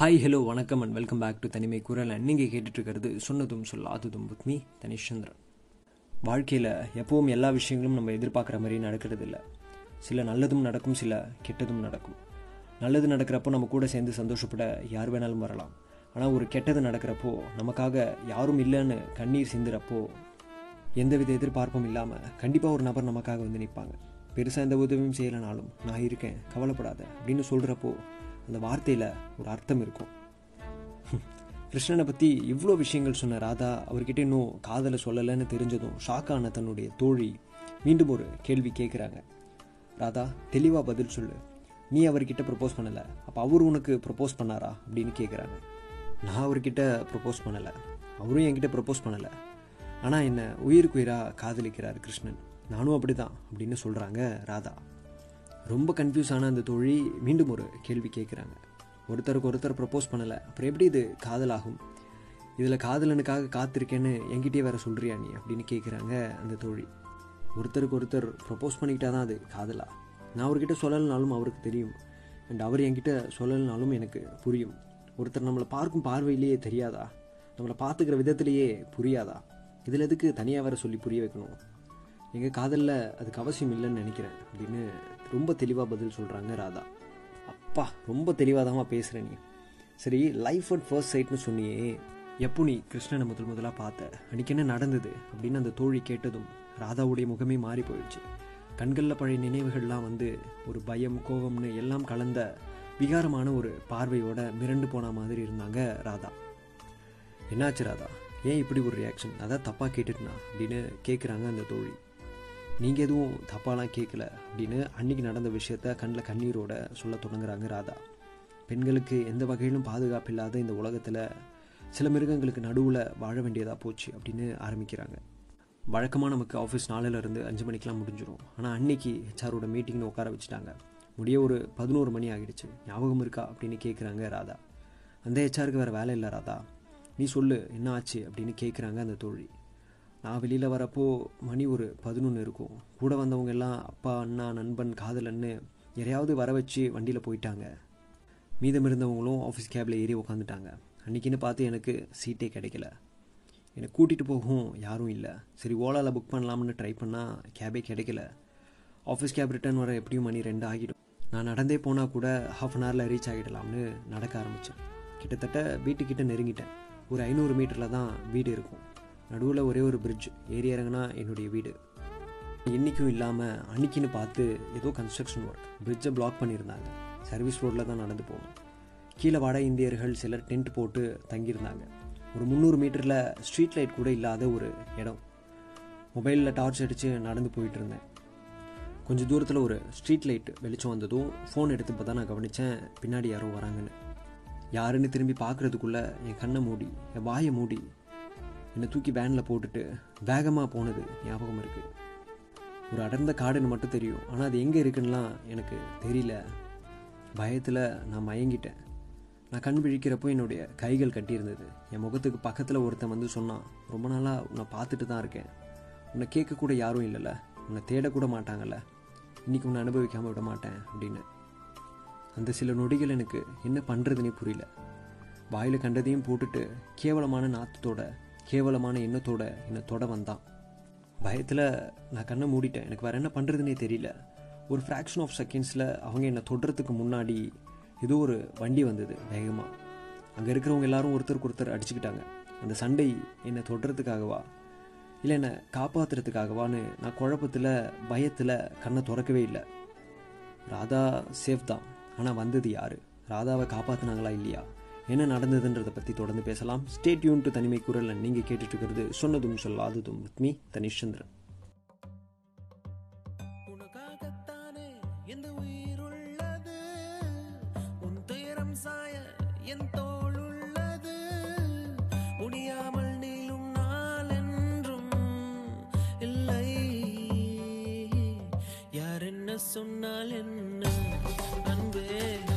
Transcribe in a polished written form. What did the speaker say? Hi hello வணக்கம் and welcome back to தனிமை குரல். அண்ட் நீங்கள் கேட்டுட்ருக்கிறது சொன்னதும் சொல்லாததும் புத்மி தனிச்சந்திரன். வாழ்க்கையில் எப்பவும் எல்லா விஷயங்களும் நம்ம எதிர்பார்க்குற மாதிரி நடக்கிறது இல்லை. சில நல்லதும் நடக்கும், சில கெட்டதும் நடக்கும். நல்லது நடக்கிறப்போ நம்ம கூட சேர்ந்து சந்தோஷப்பட யார் வேணாலும் வரலாம். ஆனால் ஒரு கெட்டது நடக்கிறப்போ, நமக்காக யாரும் இல்லைன்னு கண்ணீர் சிந்துறப்போ, எந்தவித எதிர்பார்ப்பும் இல்லாமல் கண்டிப்பாக ஒரு நபர் நமக்காக வந்து நிற்பாங்க. பெருசாக எந்த உதவியும் செய்யலைனாலும் நான் இருக்கேன், கவலைப்படாத அப்படின்னு சொல்கிறப்போ அந்த வார்த்தையில் ஒரு அர்த்தம் இருக்கும். கிருஷ்ணனை பற்றி இவ்வளோ விஷயங்கள் சொன்ன ராதா அவர்கிட்ட இன்னும் காதலை சொல்லலைன்னு தெரிஞ்சதும் ஷாக்கான தன்னுடைய தோழி மீண்டும் ஒரு கேள்வி கேட்குறாங்க. ராதா, தெளிவாக பதில் சொல்லு, நீ அவர்கிட்ட ப்ரப்போஸ் பண்ணலை, அப்போ அவர் உனக்கு ப்ரப்போஸ் பண்ணாரா அப்படின்னு கேட்குறாங்க. நான் அவர்கிட்ட ப்ரப்போஸ் பண்ணலை, அவரும் என்கிட்ட ப்ரப்போஸ் பண்ணலை, ஆனால் என்னை உயிருக்கு உயிராக காதலிக்கிறார் கிருஷ்ணன், நானும் அப்படி தான் அப்படின்னு சொல்கிறாங்க ராதா. ரொம்ப கன்ஃபியூஸ் ஆன அந்த தோழி மீண்டும் ஒரு கேள்வி கேட்குறாங்க. ஒருத்தருக்கு ஒருத்தர் ப்ரப்போஸ் பண்ணலை, அப்புறம் எப்படி இது காதலாகும்? இதில் காதலனுக்காக காத்திருக்கேன்னு என்கிட்டயே வேறு சொல்கிறியா நீ அப்படின்னு கேட்குறாங்க அந்த தோழி. ஒருத்தருக்கு ஒருத்தர் ப்ரப்போஸ் பண்ணிக்கிட்டா தான் அது காதலா? நான் அவர்கிட்ட சொல்லலைனாலும் அவருக்கு தெரியும், அண்ட் அவர் என்கிட்ட சொல்லலைனாலும் எனக்கு புரியும். ஒருத்தர் நம்மளை பார்க்கும் பார்வையிலேயே தெரியாதா? நம்மளை பார்த்துக்கிற விதத்துலேயே புரியாதா? இதில் எதுக்கு தனியாக வேறு சொல்லி புரிய வைக்கணும்? எங்கள் காதலில் அதுக்கு அவசியம் இல்லைன்னு நினைக்கிறேன் அப்படின்னு ரொம்ப தெளிவாக பதில் சொல்கிறாங்க ராதா. அப்பா, ரொம்ப தெளிவாதாம்மா பேசுகிறேன் நீ. சரி, லைஃப் அட் ஃபர்ஸ்ட் சைட்னு சொன்னியே, எப்போ நீ கிருஷ்ணனை முதலாக பார்த்த, அன்றைக்கி என்ன நடந்தது அப்படின்னு அந்த தோழி கேட்டதும் ராதாவுடைய முகமே மாறி போயிடுச்சு. கண்களில் பழைய நினைவுகள்லாம் வந்து ஒரு பயம், கோபம்னு எல்லாம் கலந்த விகாரமான ஒரு பார்வையோட மிரண்டு போன மாதிரி இருந்தாங்க ராதா. என்னாச்சு ராதா, ஏன் இப்படி ஒரு ரியாக்ஷன், அதான் தப்பாக கேட்டுட்டுனா அப்படின்னு கேட்குறாங்க அந்த தோழி. நீங்கள் எதுவும் தப்பாலாம் கேட்கல அப்படின்னு அன்றைக்கி நடந்த விஷயத்த கண்ணில் கண்ணீரோட சொல்ல தொடங்குறாங்க ராதா. பெண்களுக்கு எந்த வகையிலும் பாதுகாப்பு இல்லாத இந்த உலகத்தில் சில மிருகங்களுக்கு நடுவில் வாழ வேண்டியதாக போச்சு அப்படின்னு ஆரம்பிக்கிறாங்க. வழக்கமாக நமக்கு ஆஃபீஸ் 4லேருந்து 5 மணிக்கெலாம் முடிஞ்சிடும். ஆனால் அன்றைக்கி ஹெச்ஆரோட மீட்டிங்னு உட்கார வச்சுட்டாங்க. முடிய ஒரு 11 மணி ஆகிடுச்சு. ஞாபகம் இருக்கா அப்படின்னு கேட்குறாங்க ராதா. அந்த ஹெச்ஆருக்கு வேறு வேலை இல்லை ராதா, நீ சொல்லு என்ன ஆச்சு அப்படின்னு கேட்குறாங்க அந்த தோழி. நான் வெளியில் வரப்போ மணி ஒரு 11 இருக்கும். கூட வந்தவங்க எல்லாம் அப்பா, அண்ணா, நண்பன், காதலன்னு யாரையாவது வர வச்சு வண்டியில் போயிட்டாங்க. மீதம் இருந்தவங்களும் ஆஃபீஸ் கேபில் ஏறி உட்காந்துட்டாங்க. அன்றைக்கின்னு பார்த்து எனக்கு சீட்டே கிடைக்கல. என்னை கூட்டிகிட்டு போகவும் யாரும் இல்லை. சரி, ஓலாவில் புக் பண்ணலாம்னு ட்ரை பண்ணால் கேபே கிடைக்கல. ஆஃபீஸ் கேப் ரிட்டர்ன் வர எப்படியும் மணி 2 ஆகிடும். நான் நடந்தே போனால் கூட ½ hourல ரீச் ஆகிடலாம்னு நடக்க ஆரம்பித்தேன். கிட்டத்தட்ட வீட்டுக்கிட்ட நெருங்கிட்டேன். ஒரு 500 மீட்டரில் தான் வீடு இருக்கும். நடுவில் ஒரே ஒரு பிரிட்ஜ், ஏறி இறங்கினா என்னுடைய வீடு. என்றைக்கும் இல்லாமல் அன்றைக்கின்னு பார்த்து ஏதோ கன்ஸ்ட்ரக்ஷன் ஒர்க், பிரிட்ஜை பிளாக் பண்ணியிருந்தாங்க. சர்வீஸ் ரோட்டில் தான் நடந்து போவோம். கீழே வட இந்தியர்கள் சிலர் டென்ட் போட்டு தங்கியிருந்தாங்க. ஒரு 300 மீட்டரில் ஸ்ட்ரீட் லைட் கூட இல்லாத ஒரு இடம். மொபைலில் டார்ச் அடித்து நடந்து போயிட்டு இருந்தேன். கொஞ்சம் தூரத்தில் ஒரு ஸ்ட்ரீட் லைட் வெளிச்சம் வந்ததும் ஃபோன் எடுத்தப்போ தான் நான் கவனித்தேன் பின்னாடி யாரோ வராங்கன்னு. யாருன்னு திரும்பி பார்க்குறதுக்குள்ளே என் கண்ணை மூடி, என் வாயை மூடி என்னை தூக்கி வேனில் போட்டுட்டு வேகமாக போனது ஞாபகம் இருக்குது. ஒரு அடர்ந்த காடுன்னு மட்டும் தெரியும், ஆனால் அது எங்கே இருக்குன்னுலாம் எனக்கு தெரியல. பயத்தில் நான் மயங்கிட்டேன். நான் கண் விழிக்கிறப்போ என்னுடைய கைகள் கட்டியிருந்தது. என் முகத்துக்கு பக்கத்தில் ஒருத்தன் வந்து சொன்னான், ரொம்ப நாளாக உன்னை பார்த்துட்டு தான் இருக்கேன், உன்னை கேட்கக்கூட யாரும் இல்லைல்ல, உன்னை தேடக்கூட மாட்டாங்கல்ல, இன்றைக்கி உன்னை அனுபவிக்காமல் விட மாட்டேன் அப்படின்னு. அந்த சில நொடிகள் எனக்கு என்ன பண்ணுறதுன்னே புரியல. வாயில் கண்டதையும் போட்டுட்டு கேவலமான நாத்தத்தோட, கேவலமான எண்ணத்தோட என்னை தொட வந்தான். பயத்தில் நான் கண்ணை மூடிட்டேன். எனக்கு வேறு என்ன பண்ணுறதுனே தெரியல. ஒரு ஃப்ராக்ஷன் ஆஃப் செகண்ட்ஸில் அவங்க என்னை தொடுறதுக்கு முன்னாடி ஏதோ ஒரு வண்டி வந்தது வேகமாக. அங்கே இருக்கிறவங்க எல்லாரும் ஒருத்தருக்கு ஒருத்தர் அடிச்சுக்கிட்டாங்க. அந்த சண்டை என்னை தொடுறதுக்காகவா, இல்லை என்னை காப்பாற்றுறதுக்காகவான்னு நான் குழப்பத்தில், பயத்தில் கண்ணை திறக்கவே இல்லை. ராதா சேஃப் தான், ஆனால் வந்தது யார்? ராதாவை காப்பாற்றினாங்களா இல்லையா? என்ன நடந்ததுன்றதை பற்றி தொடர்ந்து பேசலாம். ஸ்டே டியூன் டு தனிமை குரல். நீங்கள் கேட்டுட்டு இருக்கிறது சொன்னதும் சொல்லாததும் வித்மி தனிச்சந்திரன். யார் என்ன சொன்னால் என்ன அன்பே?